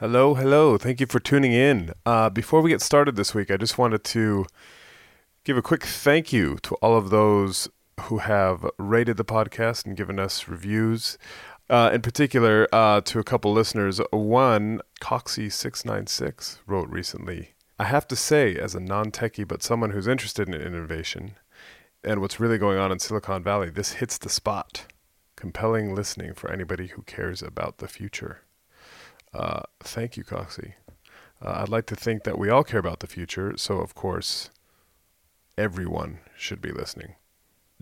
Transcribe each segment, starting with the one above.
Hello, hello. Thank you for tuning in. Before we get started this week, I just wanted to give a quick thank you to all of those who have rated the podcast and given us reviews. In particular, to a couple listeners. One, Coxie696, wrote recently, "I have to say, as a non-techie but someone who's interested in innovation and what's really going on in Silicon Valley, this hits the spot. Compelling listening for anybody who cares about the future." Thank you, Coxie. I'd like to think that we all care about the future, so of course, everyone should be listening.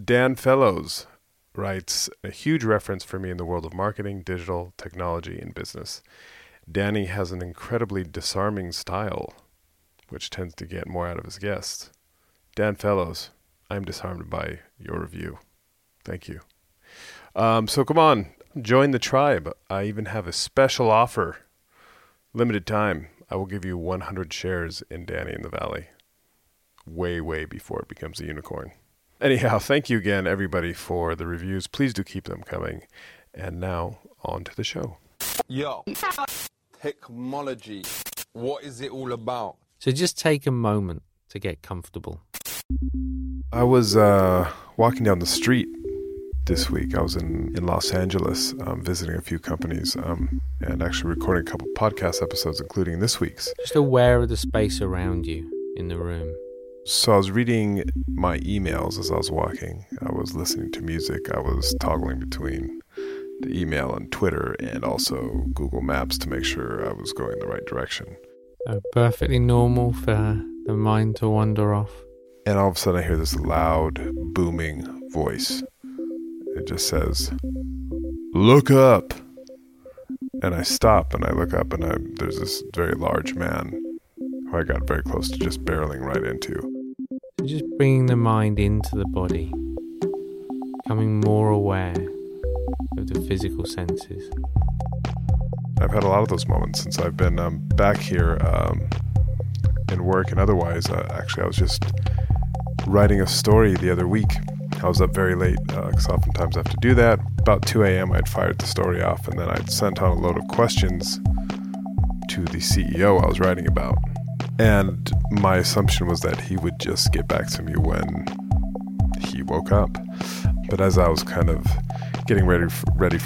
Dan Fellows writes, "A huge reference for me in the world of marketing, digital, technology, and business. Danny has an incredibly disarming style, which tends to get more out of his guests. Dan Fellows, I'm disarmed by your review. Thank you." So come on. Join the tribe. I even have a special offer. Limited time. I will give you 100 shares in Danny in the Valley. Way, way before it becomes a unicorn. Anyhow, thank you again, everybody, for the reviews. Please do keep them coming. And now, on to the show. Yo. Technology. What is it all about? So just take a moment to get comfortable. I was walking down the street this week. I was in Los Angeles visiting a few companies and actually recording a couple podcast episodes, including this week's. Just aware of the space around you in the room. So I was reading my emails as I was walking. I was listening to music. I was toggling between the email and Twitter and also Google Maps to make sure I was going in the right direction. Perfectly normal for the mind to wander off. And all of a sudden I hear this loud, booming voice. It just says, "Look up." And I stop and I look up and there's this very large man who I got very close to just barreling right into. Just bringing the mind into the body, becoming more aware of the physical senses. I've had a lot of those moments since I've been back here in work and otherwise. Actually, I was just writing a story the other week. I was up very late because oftentimes I have to do that. About 2 a.m. I'd fired the story off and then I'd sent out a load of questions to the CEO I was writing about. And my assumption was that he would just get back to me when he woke up. But as I was kind of getting ready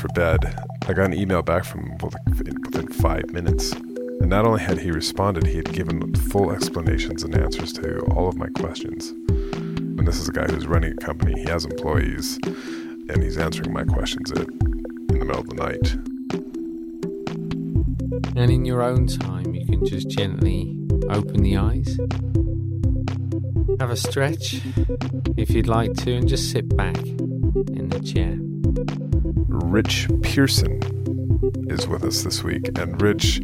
for bed, I got an email back from him within 5 minutes. And not only had he responded, he had given full explanations and answers to all of my questions. And this is a guy who's running a company, he has employees, and he's answering my questions in the middle of the night. And in your own time, you can just gently open the eyes, have a stretch if you'd like to, and just sit back in the chair. Rich Pearson is with us this week, and Rich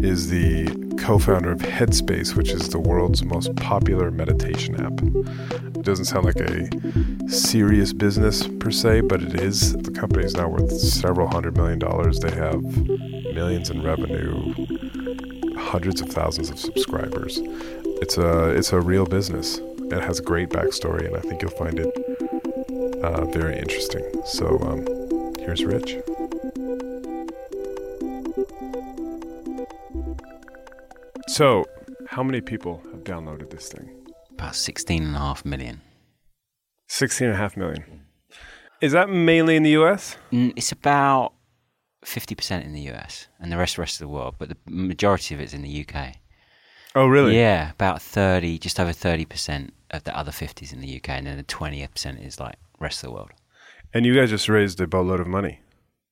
is the co-founder of Headspace, which is the world's most popular meditation app. It doesn't sound like a serious business per se, but it is. The company is now worth several $100 million. They have millions in revenue, hundreds of thousands of subscribers. It's a real business. It has a great backstory, and I think you'll find it very interesting. So here's Rich. So, how many people have downloaded this thing? About 16.5 million. 16.5 million. Is that mainly in the US? It's about 50% in the US and the rest of the world, but the majority of it's in the UK. Oh, really? Yeah, about 30, just over 30% of the other 50s in the UK, and then the 20% is like rest of the world. And you guys just raised a boatload of money.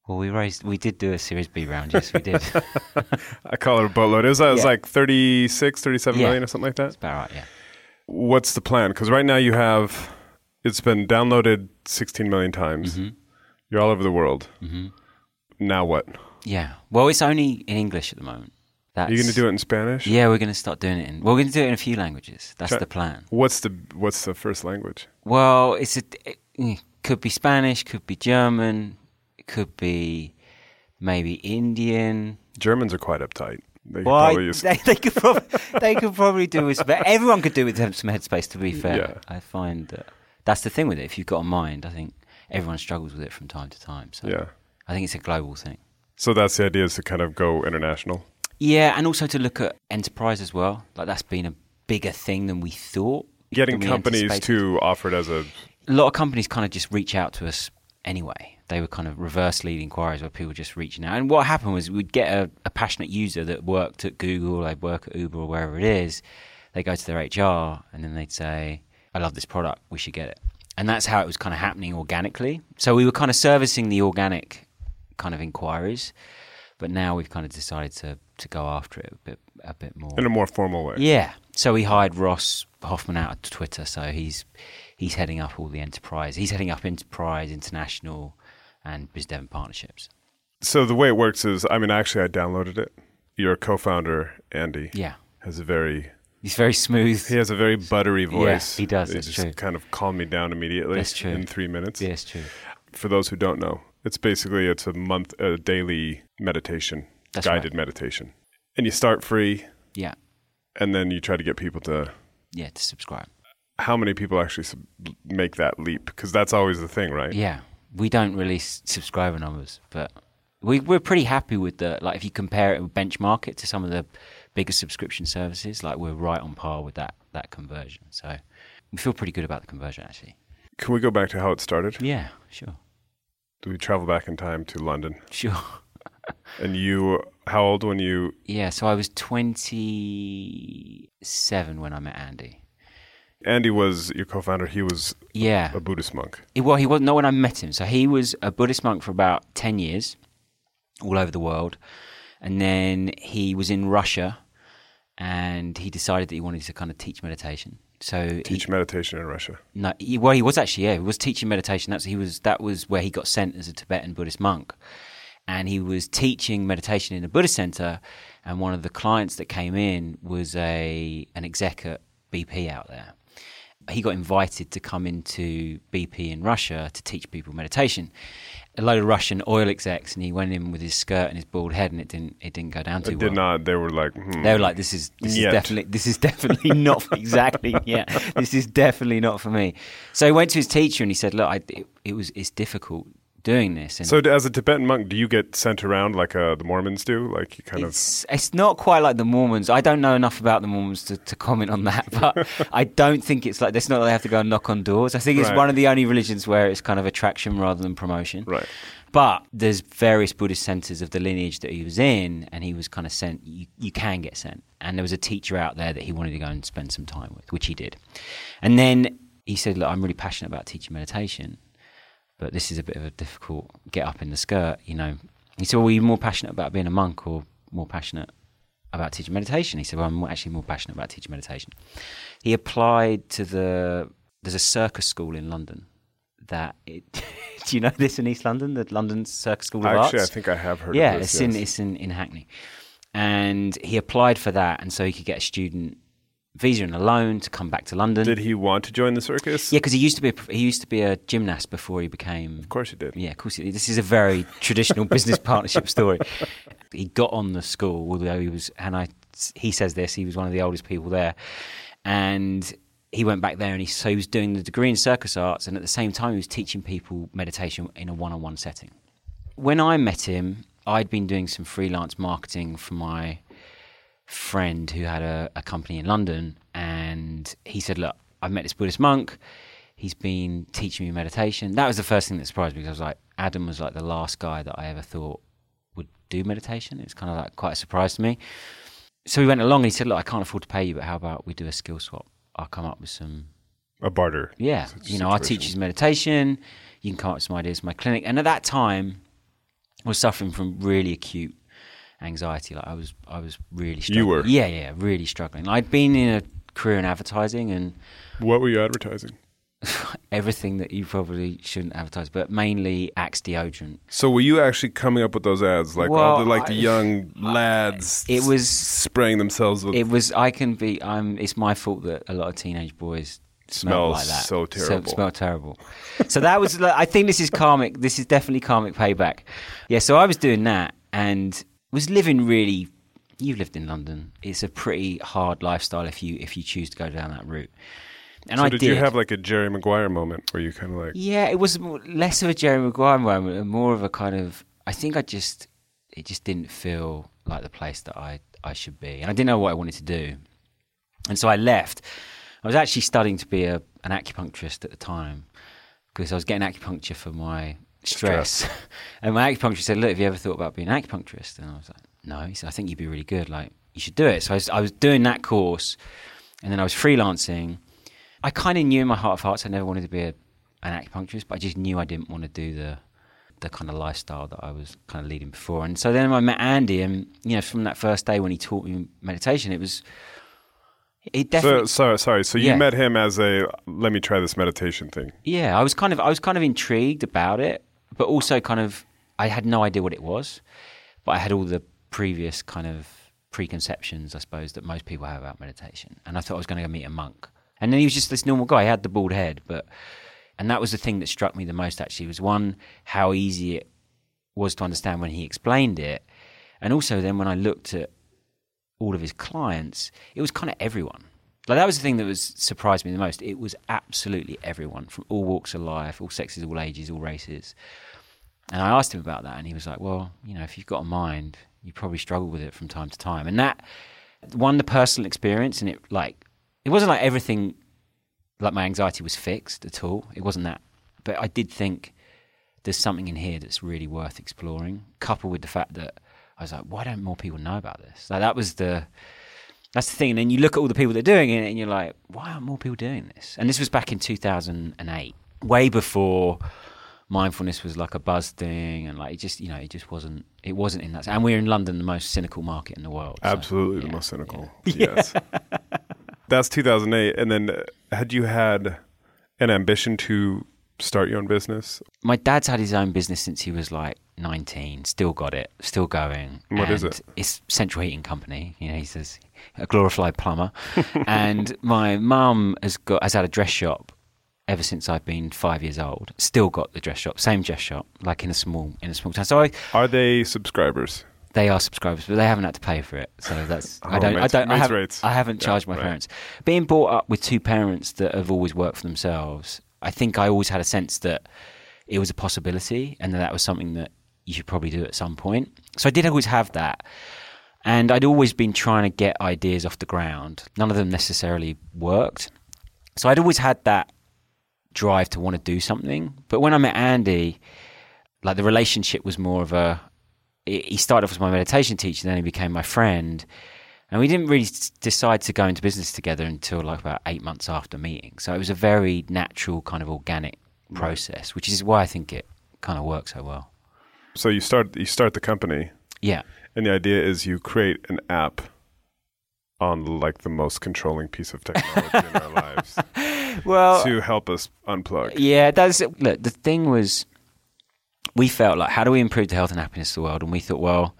Well, we did do a Series B round. Yes, we did. I call it a boatload. It was like 36, 37 million or something like that. That's about right, yeah. What's the plan? Because right now you have, it's been downloaded 16 million times. Mm-hmm. You're all over the world. Mm-hmm. Now what? Yeah. Well, it's only in English at the moment. That's, you're going to do it in Spanish? Yeah, we're going to start doing it in... Well, we're going to do it in a few languages. That's the plan. What's the first language? Well, it could be Spanish, could be German, it could be maybe Indian. Germans are quite uptight. They could probably do with... Everyone could do with some Headspace, to be fair. Yeah. I find that... That's the thing with it. If you've got a mind, I think everyone struggles with it from time to time. So yeah. I think it's a global thing. So that's the idea, is to kind of go international? Yeah, and also to look at enterprise as well. Like, that's been a bigger thing than we thought. Getting companies to offer it as a... A lot of companies kind of just reach out to us anyway. They were kind of reverse lead inquiries where people just reaching out. And what happened was we'd get a passionate user that worked at Google, they'd work at Uber or wherever it is. They go to their HR and then they'd say, I love this product, we should get it. And that's how it was kind of happening organically. So we were kind of servicing the organic kind of inquiries. But now we've kind of decided to go after it a bit more. In a more formal way. Yeah. So we hired Ross Hoffman out of Twitter. So he's heading up all the enterprise. He's heading up enterprise, international, and biz dev partnerships. So the way it works is, I downloaded it. Your co-founder, Andy, has a very... He's very smooth. He has a very buttery voice. Yeah, he does. That's true. He just kind of calmed me down immediately in 3 minutes. Yeah, it's true. For those who don't know, it's basically a daily meditation. That's guided right. Meditation. And you start free. Yeah. And then you try to get people to subscribe. How many people actually make that leap? Because that's always the thing, right? Yeah. We don't really subscriber numbers, but we're pretty happy with the, like, if you compare it and benchmark it to some of the bigger subscription services, like, we're right on par with that conversion. So we feel pretty good about the conversion, actually. Can we go back to how it started? Yeah, sure. Do we travel back in time to London? Sure. And you, how old when you... Yeah, so I was 27 when I met Andy. Andy was your co-founder. He was a Buddhist monk. He wasn't, not when I met him. So he was a Buddhist monk for about 10 years, all over the world. And then he was in Russia, and he decided that he wanted to kind of teach meditation. So teach meditation in Russia? No, he was actually, he was teaching meditation. That was where he got sent as a Tibetan Buddhist monk. And he was teaching meditation in a Buddhist center, and one of the clients that came in was an exec at BP out there. He got invited to come into BP in Russia to teach people meditation. A load of Russian oil execs, and he went in with his skirt and his bald head, and it didn't go down too well. It did not. They were like, They were like, this is definitely not exactly. Yeah, this is definitely not for me. So he went to his teacher and he said, look, it's difficult doing this. And so as a Tibetan monk, do you get sent around like the Mormons do? Like, you it's not quite like the Mormons. I don't know enough about the Mormons to comment on that, but I don't think it's like, that's not like they have to go and knock on doors. I think it's one of the only religions where it's kind of attraction rather than promotion. Right. But there's various Buddhist centers of the lineage that he was in, and he was kind of sent, you can get sent. And there was a teacher out there that he wanted to go and spend some time with, which he did. And then he said, look, I'm really passionate about teaching meditation, but this is a bit of a difficult get up in the skirt, you know. He said, well, were you more passionate about being a monk or more passionate about teaching meditation? He said, well, I'm actually more passionate about teaching meditation. He applied to there's a circus school in London do you know this in East London, the London Circus School of Arts? Actually, I think I have heard of this. Yeah, it's in Hackney. And he applied for that, and so he could get a student visa and a loan to come back to London. Did he want to join the circus? Yeah, because he used to be a gymnast before he became... Of course he did. Yeah, of course he did. This is a very traditional business partnership story. He got on the school, although he says this, he was one of the oldest people there. And he went back there, and he was doing the degree in circus arts, and at the same time he was teaching people meditation in a one-on-one setting. When I met him, I'd been doing some freelance marketing for my friend who had a company in London, and he said, look, I've met this Buddhist monk, he's been teaching me meditation. That was the first thing that surprised me, because I was like, Adam was like the last guy that I ever thought would do meditation. It's kind of like quite a surprise to me. So we went along and he said, look, I can't afford to pay you, but how about we do a skill swap? I'll come up with some... A barter. Yeah. You know, I'll teach you meditation. You can come up with some ideas for my clinic. And at that time, I was suffering from really acute anxiety. Like I was really struggling. You were? Yeah, really struggling. I'd been in a career in advertising and... What were you advertising? Everything that you probably shouldn't advertise, but mainly Axe deodorant. So were you actually coming up with those ads, like the young lads? It was spraying themselves with. It was. It's my fault that a lot of teenage boys smell like that. So terrible. Smell terrible. So that was. I think this is karmic. This is definitely karmic payback. Yeah. So I was doing that and was living really. You've lived in London. It's a pretty hard lifestyle if you choose to go down that route. And so did you have like a Jerry Maguire moment where you kind of like... Yeah, it was less of a Jerry Maguire moment and more of a kind of... I think it just didn't feel like the place that I should be. And I didn't know what I wanted to do. And so I left. I was actually studying to be an acupuncturist at the time because I was getting acupuncture for my stress. And my acupuncturist said, look, have you ever thought about being an acupuncturist? And I was like, no. He said, I think you'd be really good. Like, you should do it. So I was doing that course and then I was freelancing... I kind of knew in my heart of hearts I never wanted to be an acupuncturist, but I just knew I didn't want to do the kind of lifestyle that I was kind of leading before. And so then I met Andy, and you know, from that first day when he taught me meditation, it definitely. So you met him as a let me try this meditation thing. Yeah, I was kind of intrigued about it, but also kind of I had no idea what it was, but I had all the previous kind of preconceptions, I suppose, that most people have about meditation, and I thought I was going to go meet a monk. And then he was just this normal guy. He had the bald head, and that was the thing that struck me the most. Actually, was one how easy it was to understand when he explained it, and also then when I looked at all of his clients, it was kind of everyone. Like that was the thing that surprised me the most. It was absolutely everyone from all walks of life, all sexes, all ages, all races. And I asked him about that, and he was like, "Well, you know, if you've got a mind, you probably struggle with it from time to time." And that one, the personal experience, and it like. It wasn't like everything, like my anxiety was fixed at all. It wasn't that. But I did think there's something in here that's really worth exploring, coupled with the fact that I was like, why don't more people know about this? Like that's the thing. And then you look at all the people that are doing it and you're like, why aren't more people doing this? And this was back in 2008, way before mindfulness was like a buzz thing. And like, it just wasn't in that. And we're in London, the most cynical market in the world. Absolutely. So, yeah, the most cynical. Yeah. Yes. That's 2008. And then had you had an ambition to start your own business? My dad's had his own business since he was like 19, still got it, still going. What is it? It's Central Heating Company. You know, he's a glorified plumber. And my mum has had a dress shop ever since I've been 5 years old, still got the dress shop, same dress shop, like in a small town. So are they subscribers? They are subscribers, but they haven't had to pay for it. So that's I haven't charged my parents. Being brought up with two parents that have always worked for themselves, I think I always had a sense that it was a possibility and that was something that you should probably do at some point. So I did always have that. And I'd always been trying to get ideas off the ground. None of them necessarily worked. So I'd always had that drive to want to do something. But when I met Andy, like the relationship was more of a... He started off as my meditation teacher, then he became my friend. And we didn't really decide to go into business together until like about 8 months after meeting. So it was a very natural kind of organic process, which is why I think it kind of worked so well. So you start the company. Yeah. And the idea is you create an app on like the most controlling piece of technology in our lives. Well, to help us unplug. Yeah, look, the thing was... We felt like, how do we improve the health and happiness of the world? And we thought, well,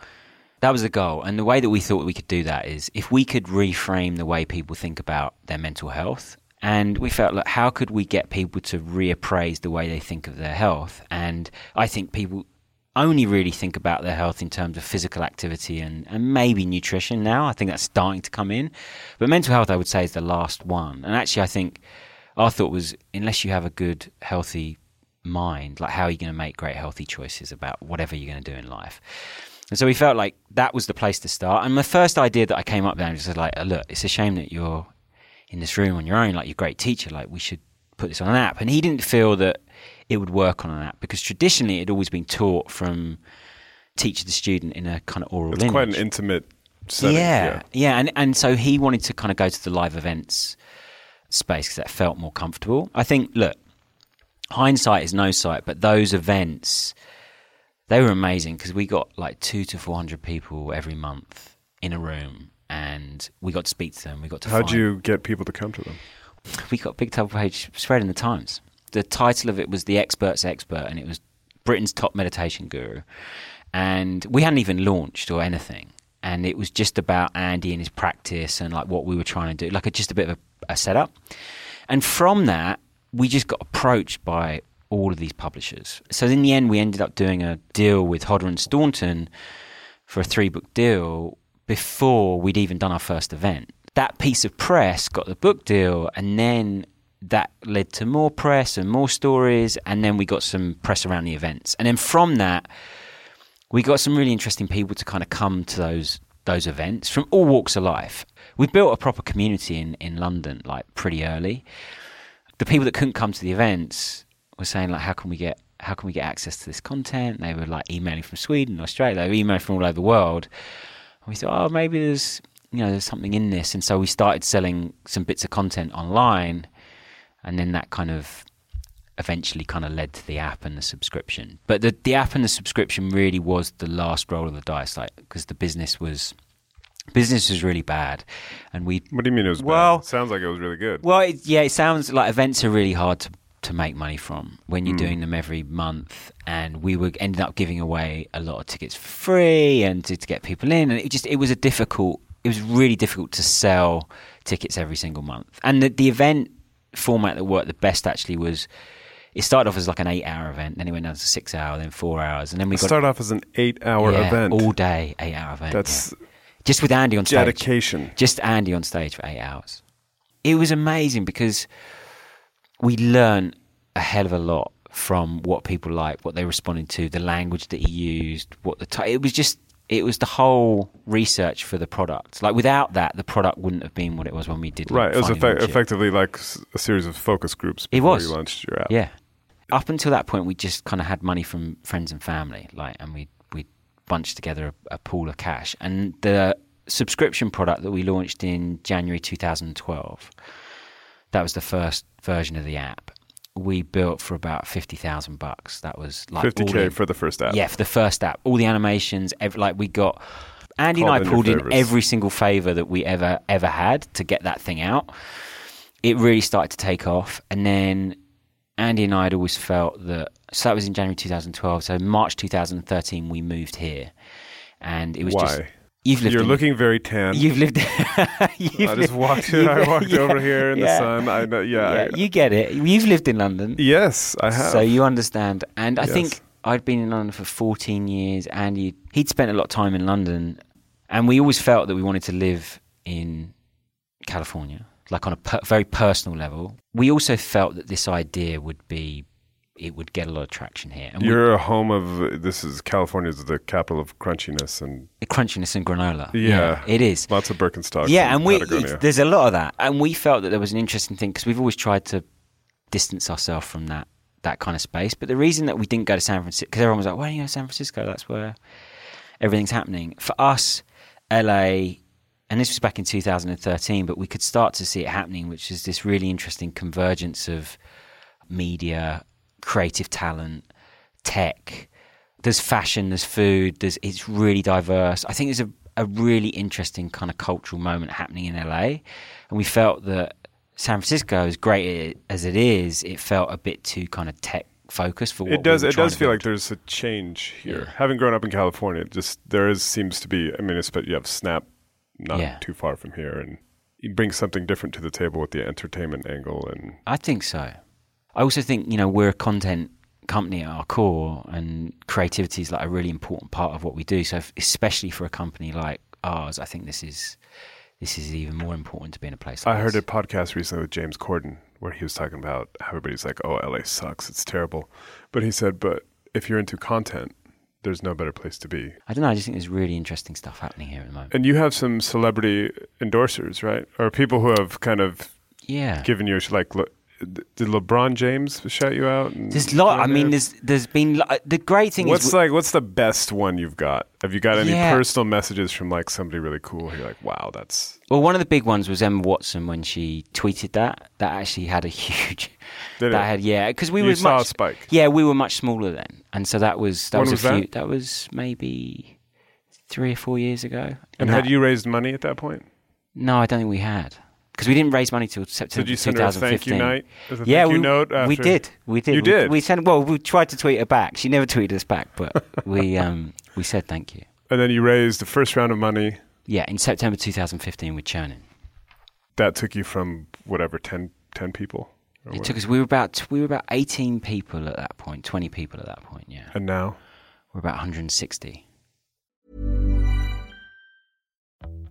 that was the goal. And the way that we thought we could do that is if we could reframe the way people think about their mental health. And we felt like, how could we get people to reappraise the way they think of their health? And I think people only really think about their health in terms of physical activity and maybe nutrition now. I think that's starting to come in. But mental health, I would say, is the last one. And actually, I think our thought was, unless you have a good, healthy mind, like how are you going to make great healthy choices about whatever you're going to do in life? And so we felt like that was the place to start. And the first idea that I came up with, I was just like, look, it's a shame that you're in this room on your own, like you're a great teacher, like we should put this on an app. And he didn't feel that it would work on an app because traditionally it had always been taught from teach the student in a kind of oral language. It's quite an intimate setting. Yeah. And so he wanted to kind of go to the live events space because that felt more comfortable. I think, look, hindsight is no sight, but those events, they were amazing because we got like 200 to 400 people every month in a room and we got to speak to them. How'd you get people to come to them? We got a big double page spread in the Times. The title of it was The Expert's Expert, and it was Britain's top meditation guru. And we hadn't even launched or anything. And it was just about Andy and his practice and like what we were trying to do, like just a bit of a setup. And from that, we just got approached by all of these publishers. So in the end, we ended up doing a deal with Hodder and Stoughton for a 3-book deal before we'd even done our first event. That piece of press got the book deal, and then that led to more press and more stories, and then we got some press around the events. And then from that, we got some really interesting people to kind of come to those events from all walks of life. We built a proper community in London, like pretty early. The people that couldn't come to the events were saying, like, how can we get access to this content? They were like emailing from Sweden, Australia, they were emailing from all over the world. And we thought, oh, maybe there's something in this. And so we started selling some bits of content online, and then that kind of eventually kind of led to the app and the subscription. But the app and the subscription really was the last roll of the dice, like, because the business was really bad. And we... What do you mean it was bad? It sounds like it was really good. Well, it sounds like events are really hard to make money from when you're doing them every month, and we were ended up giving away a lot of tickets for free and to get people in, and it was really difficult to sell tickets every single month. And the event format that worked the best actually was, it started off as like an 8-hour event, then it went down to 6-hour, then 4 hours, and then we started off as an 8-hour event, all day 8-hour event. That's just with Andy on stage. Dedication. Just Andy on stage for 8 hours. It was amazing because we learn a hell of a lot from what people like, what they responded to, the language that he used, it was the whole research for the product. Like without that, the product wouldn't have been what it was when we did. Right, like, it was effectively like a series of focus groups before you launched your app. Yeah. Up until that point, we just kind of had money from friends and family, like, and we bunched together a pool of cash. And the subscription product that we launched in January 2012, that was the first version of the app. We built for about $50,000. That was like $50,000 for the first app. Yeah, for the first app, all the animations, we got. Andy and I pulled in every single favor that we ever had to get that thing out. It really started to take off, and then Andy and I had always felt that. So that was in January 2012. So March 2013, we moved here, and it was just. You're looking very tan. You've lived. I walked over here in the sun. I know. Yeah, you get it. You've lived in London. Yes, I have. So you understand. And I think I'd been in London for 14 years, and he'd spent a lot of time in London, and we always felt that we wanted to live in California, like on a very personal level. We also felt that this idea would get a lot of traction here. And you're a home of, California's the capital of crunchiness and... Crunchiness and granola. Yeah. It is. Lots of Birkenstocks. Yeah, and there's a lot of that. And we felt that there was an interesting thing because we've always tried to distance ourselves from that kind of space. But the reason that we didn't go to San Francisco, because everyone was like, why don't you go to San Francisco? That's where everything's happening. For us, LA, and this was back in 2013, but we could start to see it happening, which is this really interesting convergence of media, creative talent, tech, there's fashion, there's food, it's really diverse. I think there's a really interesting kind of cultural moment happening in LA, and we felt that San Francisco, as great as it is, it felt a bit too kind of tech focused for what it does. It does feel like there's a change here. Yeah. Having grown up in California, seems to be. I mean, you have Snap, not too far from here, and you bring something different to the table with the entertainment angle. And I think so. I also think, we're a content company at our core, and creativity is like a really important part of what we do. So especially for a company like ours, I think this is even more important to be in a place like this. I heard a podcast recently with James Corden where he was talking about how everybody's like, oh, LA sucks, it's terrible. But he said, but if you're into content, there's no better place to be. I don't know, I just think there's really interesting stuff happening here at the moment. And you have some celebrity endorsers, right? Or people who have kind of given you, like, Did LeBron James shout you out? There's a lot. I mean, there's been the great thing. What's the best one you've got? Have you got any personal messages from like somebody really cool? You're like, wow, that's. Well, one of the big ones was Emma Watson when she tweeted that actually had a huge. Did that it? Had because we were saw a spike. Yeah, we were much smaller then, and so that was a few. That was maybe 3 or 4 years ago. And had you raised money at that point? No, I don't think we had. Because we didn't raise money till September 2015. Did you send her a thank you night? Yeah, we did. You did. We sent. Well, we tried to tweet her back. She never tweeted us back, but we said thank you. And then you raised the first round of money. Yeah, in September 2015 with Churning. That took you from whatever 10 people. It took us. We were about 18 people at that point. 20 people at that point. Yeah. And now we're about 160.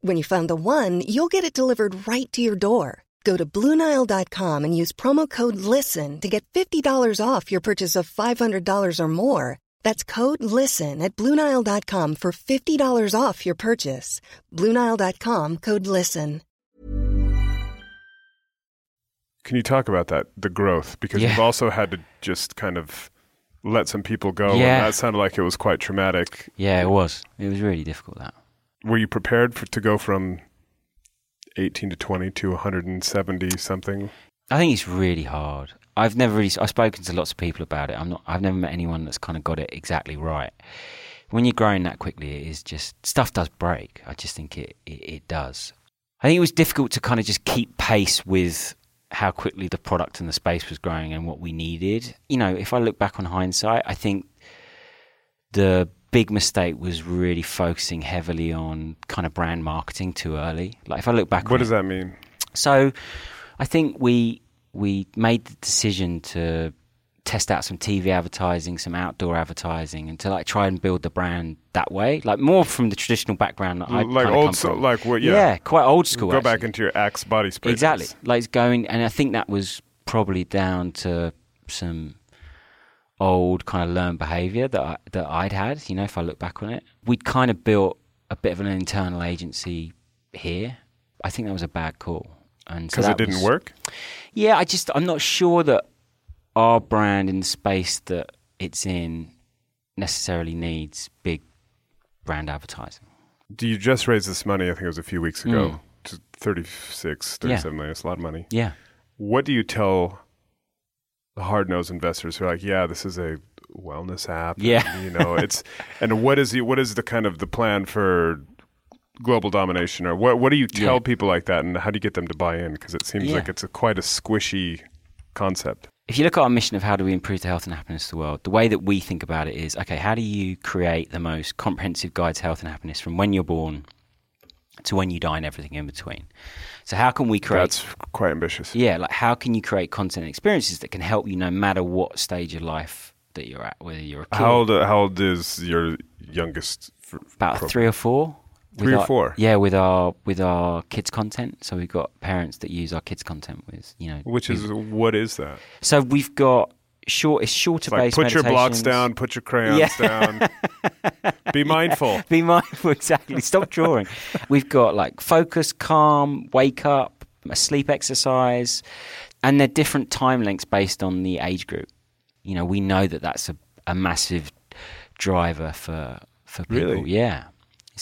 When you find the one, you'll get it delivered right to your door. Go to BlueNile.com and use promo code LISTEN to get $50 off your purchase of $500 or more. That's code LISTEN at BlueNile.com for $50 off your purchase. BlueNile.com, code LISTEN. Can you talk about that, the growth? Because you've also had to just kind of let some people go, and that sounded like it was quite traumatic. Yeah, it was. It was really difficult, that. Were you prepared to go from 18 to 20 to 170-something? I think it's really hard. I've spoken to lots of people about it. I've never met anyone that's kind of got it exactly right. When you're growing that quickly, it is just, stuff does break. I just think it does. I think it was difficult to kind of just keep pace with how quickly the product and the space was growing and what we needed. You know, if I look back on hindsight, I think the big mistake was really focusing heavily on kind of brand marketing too early. Like if I look back, what does that mean? So I think we made the decision to test out some TV advertising, some outdoor advertising, and to like try and build the brand that way, like more from the traditional background that I like old school, like what? Yeah. Yeah, quite old school. Go actually back into your Axe body spray. Exactly, like going, and I think that was probably down to some old kind of learned behaviour that I'd had. You know, if I look back on it, we'd kind of built a bit of an internal agency here. I think that was a bad call, and because so it didn't work. Yeah, I'm not sure that our brand in the space that it's in necessarily needs big brand advertising. Do you just raise this money? I think it was a few weeks ago, to 36, 37 million. It's a lot of money. Yeah. What do you tell the hard-nosed investors who are like, yeah, this is a wellness app. Yeah. And, you know, it's, and what is the kind of the plan for global domination, or what do you tell people like that, and how do you get them to buy in? Because it seems like it's quite a squishy concept. If you look at our mission of how do we improve the health and happiness of the world, the way that we think about it is, okay, how do you create the most comprehensive guide to health and happiness from when you're born to when you die and everything in between? So how can we create... That's quite ambitious. Yeah, like how can you create content and experiences that can help you no matter what stage of life that you're at, whether you're a kid... How old is your youngest? About 3 or 4. Three or four. Yeah, with our kids' content. So we've got parents that use our kids' content with, you know. What is that? So we've got shorter-based meditations. Put your blocks down, put your crayons down. Be mindful. Yeah. Be mindful, exactly. Stop drawing. We've got like focus, calm, wake up, a sleep exercise. And they're different time lengths based on the age group. You know, we know that that's a massive driver for people. Really? Yeah.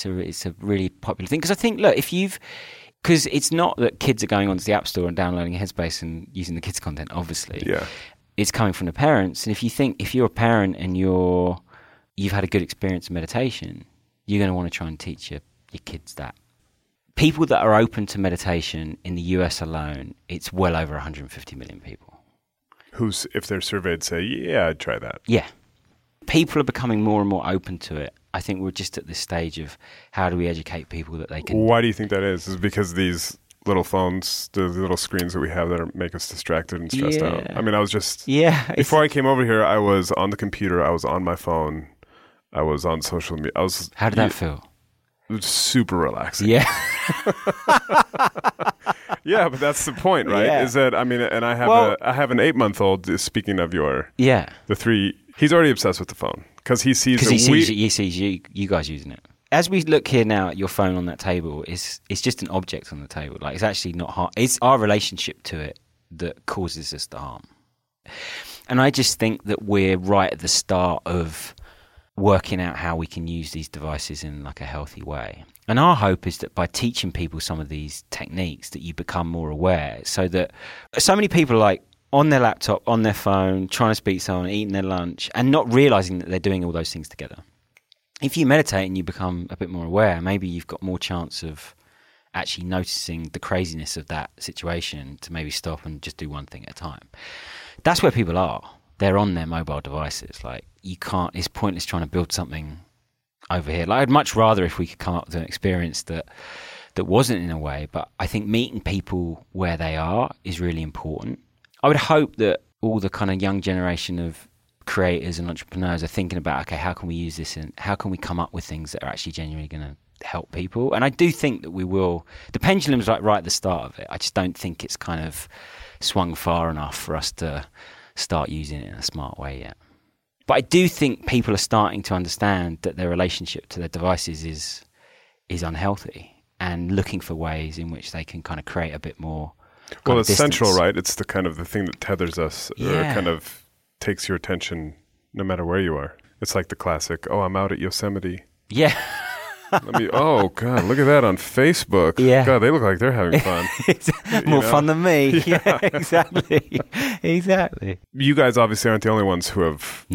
It's a really popular thing, because I think, look, because it's not that kids are going onto the App Store and downloading Headspace and using the kids' content, obviously. Yeah. it's coming from the parents. And if you think, if you're a parent and you've had a good experience in meditation, you're going to want to try and teach your kids that. People that are open to meditation in the US alone, it's well over 150 million people. Who's, if they're surveyed, say, yeah, I'd try that. Yeah. People are becoming more and more open to it. I think we're just at this stage of how do we educate people that they can... Why do you think that is? Is it because these little phones, the little screens that we have that make us distracted and stressed out? I mean, I was just... Yeah. Before I came over here, I was on the computer, I was on my phone, I was on social media. I was. How did that feel? It was super relaxing. Yeah. Yeah, but that's the point, right? Yeah. Is that, I mean, and I have I have an 8-month-old, speaking of your... Yeah. The three... He's already obsessed with the phone because he sees... He sees you guys using it. As we look here now at your phone on that table, it's just an object on the table. Like, it's actually not harm. It's our relationship to it that causes us the harm. And I just think that we're right at the start of working out how we can use these devices in like a healthy way. And our hope is that by teaching people some of these techniques that you become more aware, so that so many people are like, on their laptop, on their phone, trying to speak to someone, eating their lunch, and not realizing that they're doing all those things together. If you meditate and you become a bit more aware, maybe you've got more chance of actually noticing the craziness of that situation to maybe stop and just do one thing at a time. That's where people are. They're on their mobile devices. Like, you can't, it's pointless trying to build something over here. Like, I'd much rather if we could come up with an experience that wasn't in a way, but I think meeting people where they are is really important. I would hope that all the kind of young generation of creators and entrepreneurs are thinking about, okay, how can we use this and how can we come up with things that are actually genuinely going to help people? And I do think that we will. The pendulum's like right at the start of it. I just don't think it's kind of swung far enough for us to start using it in a smart way yet. But I do think people are starting to understand that their relationship to their devices is unhealthy, and looking for ways in which they can kind of create a bit more. Well, it's distance. Central, right? It's the kind of the thing that tethers us, or kind of takes your attention no matter where you are. It's like the classic, oh, I'm out at Yosemite. Yeah. Oh, God, look at that on Facebook. Yeah. God, they look like they're having fun. More fun than me. Yeah, exactly. Exactly. You guys obviously aren't the only ones who have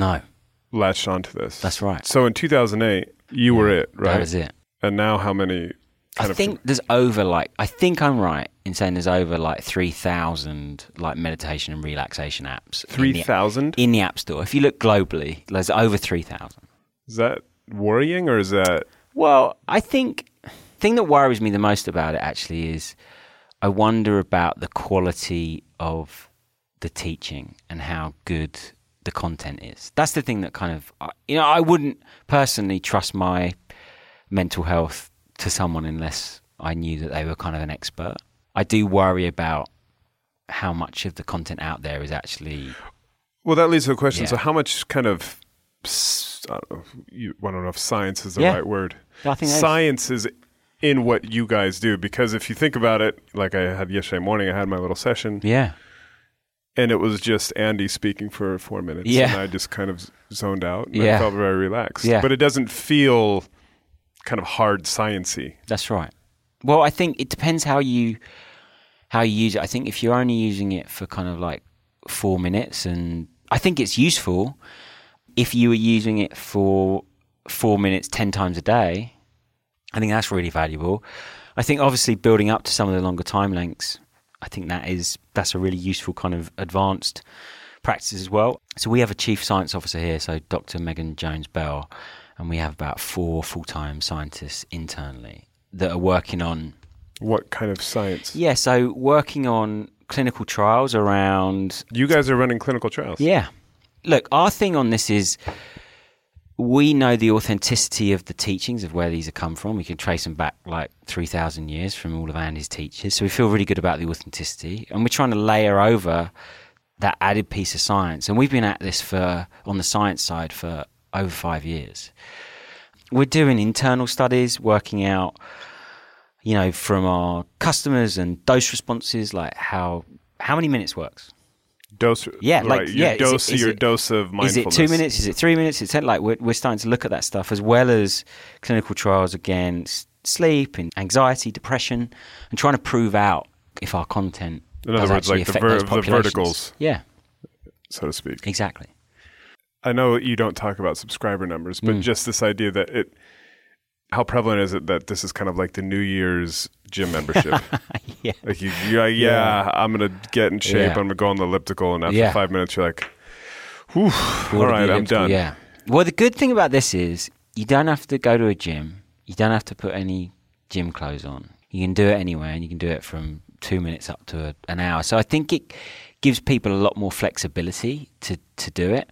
latched onto this. That's right. So in 2008, you were it, right? That was it. And now how many... I think there's I'm right in saying there's over like 3,000 like meditation and relaxation apps. 3,000? In the App Store. If you look globally, there's over 3,000. Is that worrying or is that... Well, I think the thing that worries me the most about it actually is I wonder about the quality of the teaching and how good the content is. That's the thing that kind of... I wouldn't personally trust my mental health to someone unless I knew that they were kind of an expert. I do worry about how much of the content out there is actually... Well, that leads to a question. Yeah. So how much kind of... I don't know if science is the right word. I think science is in what you guys do. Because if you think about it, like I had yesterday morning, I had my little session. Yeah. And it was just Andy speaking for 4 minutes. Yeah. And I just kind of zoned out. And I felt very relaxed. Yeah. But it doesn't feel... kind of hard science-y. That's right. Well, I think it depends how you use it. I think if you're only using it for kind of like 4 minutes, and I think it's useful if you were using it for 4 minutes 10 times a day. I think that's really valuable. I think obviously building up to some of the longer time lengths, I think that's a really useful kind of advanced practice as well. So we have a chief science officer here, so Dr. Megan Jones-Bell, and we have about 4 full-time scientists internally that are working on... What kind of science? Yeah, so working on clinical trials around... You guys are running clinical trials? Yeah. Look, our thing on this is we know the authenticity of the teachings of where these have come from. We can trace them back like 3,000 years from all of Andy's teachers. So we feel really good about the authenticity. And we're trying to layer over that added piece of science. And we've been at this on the science side for... over 5 years. We're doing internal studies, working out, from our customers and dose responses, like how many minutes works. Dose, yeah, right. Like dose of mindfulness. Is it 2 minutes? Is it 3 minutes? It's like we're starting to look at that stuff, as well as clinical trials against sleep and anxiety, depression, and trying to prove out if our content. In other words, like the verticals. Yeah. so to speak. Exactly. I know you don't talk about subscriber numbers, but just this idea that it, how prevalent is it that this is kind of like the New Year's gym membership? Yeah. Like you're like, yeah, I'm going to get in shape. Yeah. I'm going to go on the elliptical. And after 5 minutes, you're like, whew, all right, I'm done. Yeah. Well, the good thing about this is you don't have to go to a gym. You don't have to put any gym clothes on. You can do it anywhere, and you can do it from 2 minutes up to an hour. So I think it gives people a lot more flexibility to do it.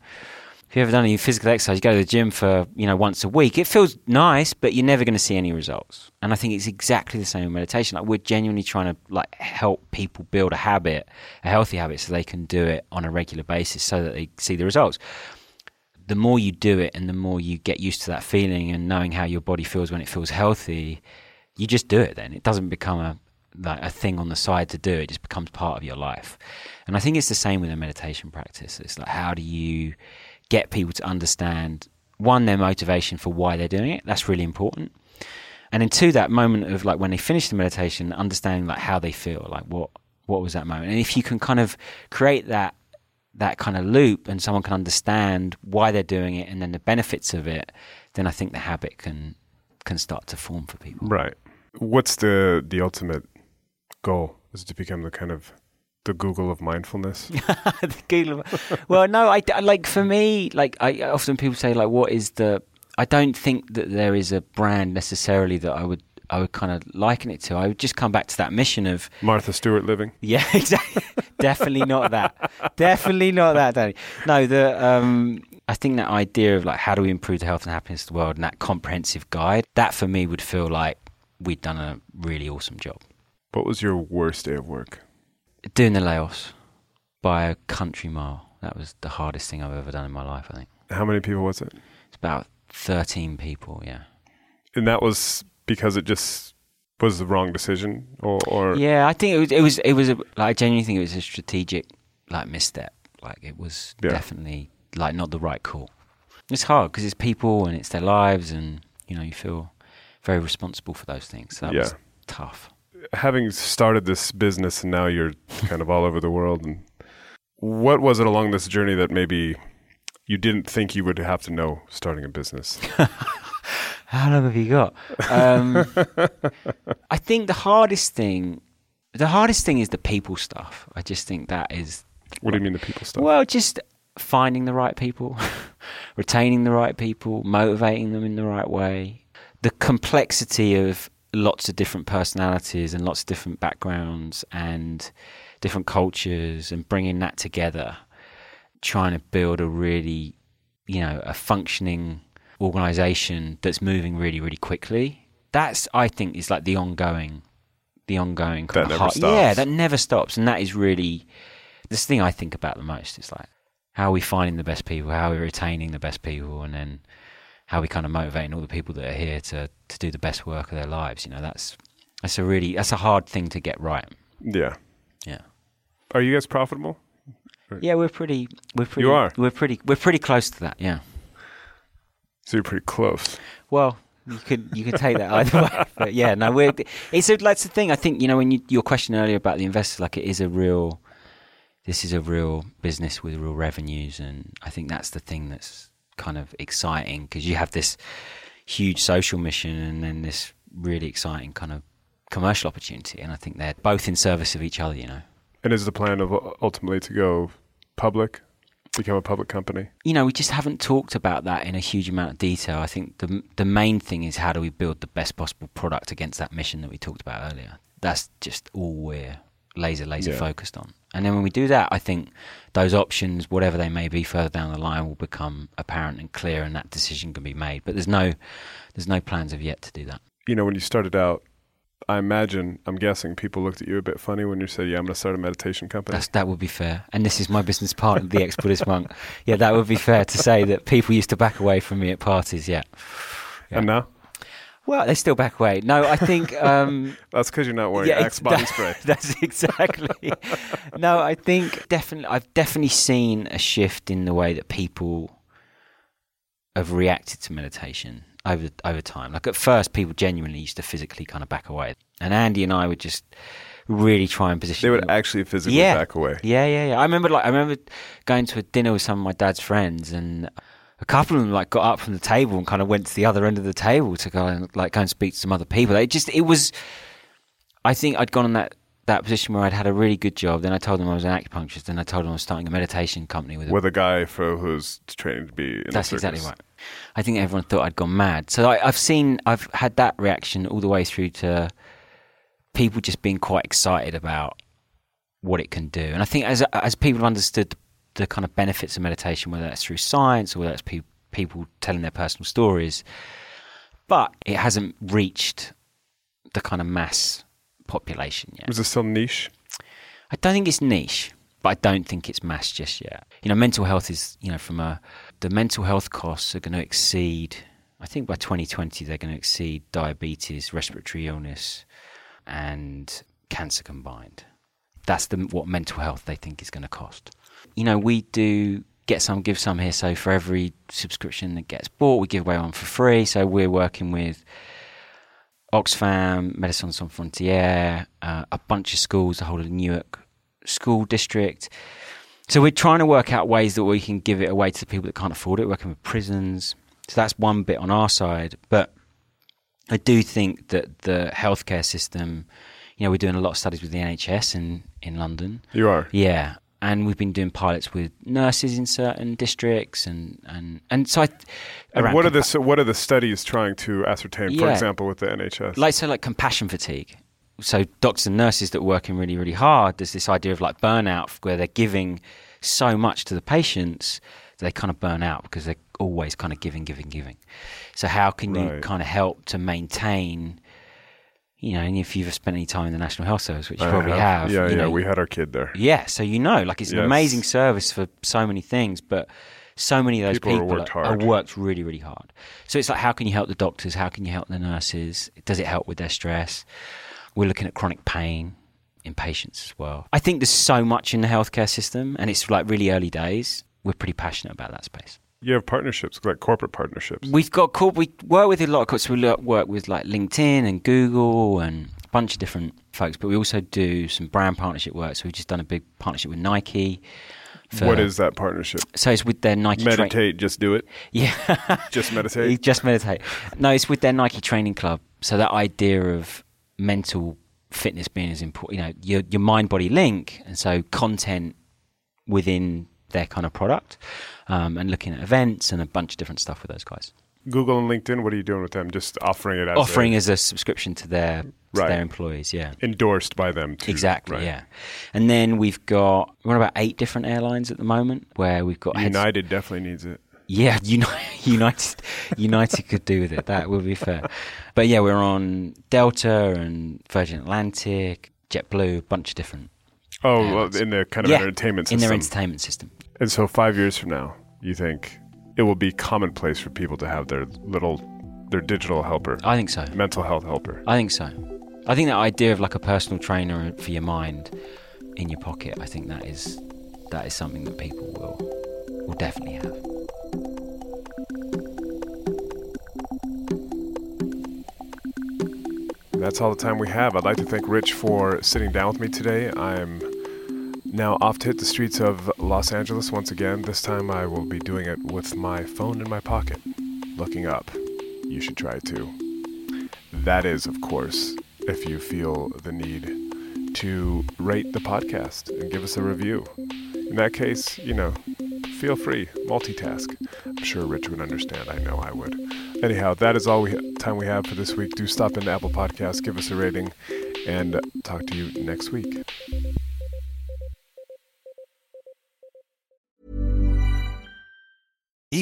If you've ever done any physical exercise, you go to the gym for, once a week, it feels nice, but you're never going to see any results. And I think it's exactly the same with meditation. Like, we're genuinely trying to help people build a habit, a healthy habit, so they can do it on a regular basis so that they see the results. The more you do it and the more you get used to that feeling and knowing how your body feels when it feels healthy, you just do it then. It doesn't become a thing on the side to do. It just becomes part of your life. And I think it's the same with a meditation practice. It's like, how do you get people to understand, one, their motivation for why they're doing it? That's really important. And then two, that moment of when they finish the meditation, understanding how they feel, what was that moment? And if you can kind of create that kind of loop, and someone can understand why they're doing it and then the benefits of it, then I think the habit can start to form for people. Right. What's the ultimate goal? Is it to become the kind of the Google of mindfulness? The Google of, well, no, I often people say, what is the, I don't think that there is a brand necessarily that I would kind of liken it to. I would just come back to that mission of Martha Stewart living. Yeah, exactly. Definitely not that. Definitely not that, Danny. No, I think that idea of how do we improve the health and happiness of the world, and that comprehensive guide, that for me would feel like we'd done a really awesome job. What was your worst day of work? Doing the layoffs by a country mile. That was the hardest thing I've ever done in my life, I think. How many people was it? It's about 13 people, yeah. And that was because it just was the wrong decision, or? Yeah, I think I genuinely think it was a strategic misstep. It was definitely not the right call. It's hard because it's people and it's their lives, and you feel very responsible for those things. So that was tough. Having started this business and now you're kind of all over the world, and what was it along this journey that maybe you didn't think you would have to know starting a business? How long have you got? I think the hardest thing is the people stuff. I just think that is... What do you mean the people stuff? Well, just finding the right people, retaining the right people, motivating them in the right way. The complexity of lots of different personalities and lots of different backgrounds and different cultures, and bringing that together, trying to build a really, a functioning organization that's moving really, really quickly. That's, I think, is the ongoing kind of heart. Yeah, that never stops. And that is really this thing I think about the most. It's how are we finding the best people? How are we retaining the best people? And then how we kind of motivating all the people that are here to do the best work of their lives. That's a hard thing to get right. Yeah. Yeah. Are you guys profitable? Yeah, we're pretty. You are? We're pretty close to that, yeah. So you're pretty close. Well, you could take that either way. But yeah, no, that's the thing. I think, when your question earlier about the investors, this is a real business with real revenues, and I think that's the thing that's kind of exciting, because you have this huge social mission and then this really exciting kind of commercial opportunity, and I think they're both in service of each other, And is the plan of ultimately to go public, become a public company? We just haven't talked about that in a huge amount of detail. I think the main thing is, how do we build the best possible product against that mission that we talked about earlier? That's just all we're laser focused on. And then when we do that, I think those options, whatever they may be further down the line, will become apparent and clear, and that decision can be made. But there's no plans of yet to do that. When you started out, I'm guessing people looked at you a bit funny when you said, I'm going to start a meditation company. That would be fair. And this is my business partner, the ex-Buddhist monk. Yeah, that would be fair to say that people used to back away from me at parties, yeah. And now? Well, they still back away. No, I think... that's because you're not wearing Axe body spray. That's exactly. No, I think I've definitely seen a shift in the way that people have reacted to meditation over time. At first, people genuinely used to physically kind of back away. And Andy and I would just really try and position. They would actually physically back away. Yeah. I remember going to a dinner with some of my dad's friends, and a couple of them like got up from the table and kind of went to the other end of the table to go and speak to some other people. I think I'd gone on that position where I'd had a really good job. Then I told them I was an acupuncturist. Then I told them I was starting a meditation company with a guy who's training to be in the circus. That's exactly right. I think everyone thought I'd gone mad. So I've had that reaction all the way through to people just being quite excited about what it can do. And I think as people have understood the kind of benefits of meditation, whether that's through science or whether that's people telling their personal stories, but it hasn't reached the kind of mass population yet. Is it still niche? I don't think it's niche, but I don't think it's mass just yet. You know, mental health is, you know, the mental health costs are going to exceed, I think by 2020, they're going to exceed diabetes, respiratory illness, and cancer combined. That's what mental health they think is going to cost. You know, we do get some, give some here. So for every subscription that gets bought, we give away one for free. So we're working with Oxfam, Médecins Sans Frontières, a bunch of schools, the whole of Newark school district. So we're trying to work out ways that we can give it away to the people that can't afford it, working with prisons. So that's one bit on our side. But I do think that the healthcare system, you know, we're doing a lot of studies with the NHS in London. You are? Yeah. And we've been doing pilots with nurses in certain districts, and so I. And what are the studies trying to ascertain? For example, with the NHS, like compassion fatigue. So doctors and nurses that are working really, really hard. There's this idea of like burnout, where they're giving so much to the patients that they kind of burn out because they're always kind of giving. So how can you kind of help to maintain? You know, and if you've spent any time in the National Health Service, which you probably have. Yeah, we had our kid there. Yeah, so you know, like it's an amazing service for so many things, but so many of those people worked really, really hard. So it's like, how can you help the doctors? How can you help the nurses? Does it help with their stress? We're looking at chronic pain in patients as well. I think there's so much in the healthcare system, and it's like really early days. We're pretty passionate about that space. You have partnerships, like corporate partnerships. We work with a lot of corporates. We work with like LinkedIn and Google and a bunch of different folks, but we also do some brand partnership work. So we've just done a big partnership with Nike. What is that partnership? So it's with their Nike... just do it? Yeah. Just meditate? Just meditate. No, it's with their Nike training club. So that idea of mental fitness being as important, you know, your mind-body link, and so content within their kind of product, and looking at events and a bunch of different stuff with those guys. Google and LinkedIn, what are you doing with them? Just offering it as a subscription to their employees, yeah. Endorsed by them too. Exactly, right. Yeah. And then we're on about 8 different airlines at the moment where we've got... United definitely needs it. Yeah, United could do with it. That would be fair. But yeah, we're on Delta and Virgin Atlantic, JetBlue, a bunch of different... in their kind of entertainment system. In their entertainment system. And so 5 years from now, you think it will be commonplace for people to have their digital helper? I think so. Mental health helper. I think so. I think that idea of like a personal trainer for your mind in your pocket, I think that is something that people will definitely have. That's all the time we have. I'd like to thank Rich for sitting down with me today. I'm now off to hit the streets of Los Angeles once again. This time I will be doing it with my phone in my pocket, looking up. You should try too. That is, of course, if you feel the need to rate the podcast and give us a review. In that case, you know, feel free. Multitask. I'm sure Rich would understand. I know I would. Anyhow, that is all time we have for this week. Do stop into Apple Podcasts, give us a rating, and talk to you next week.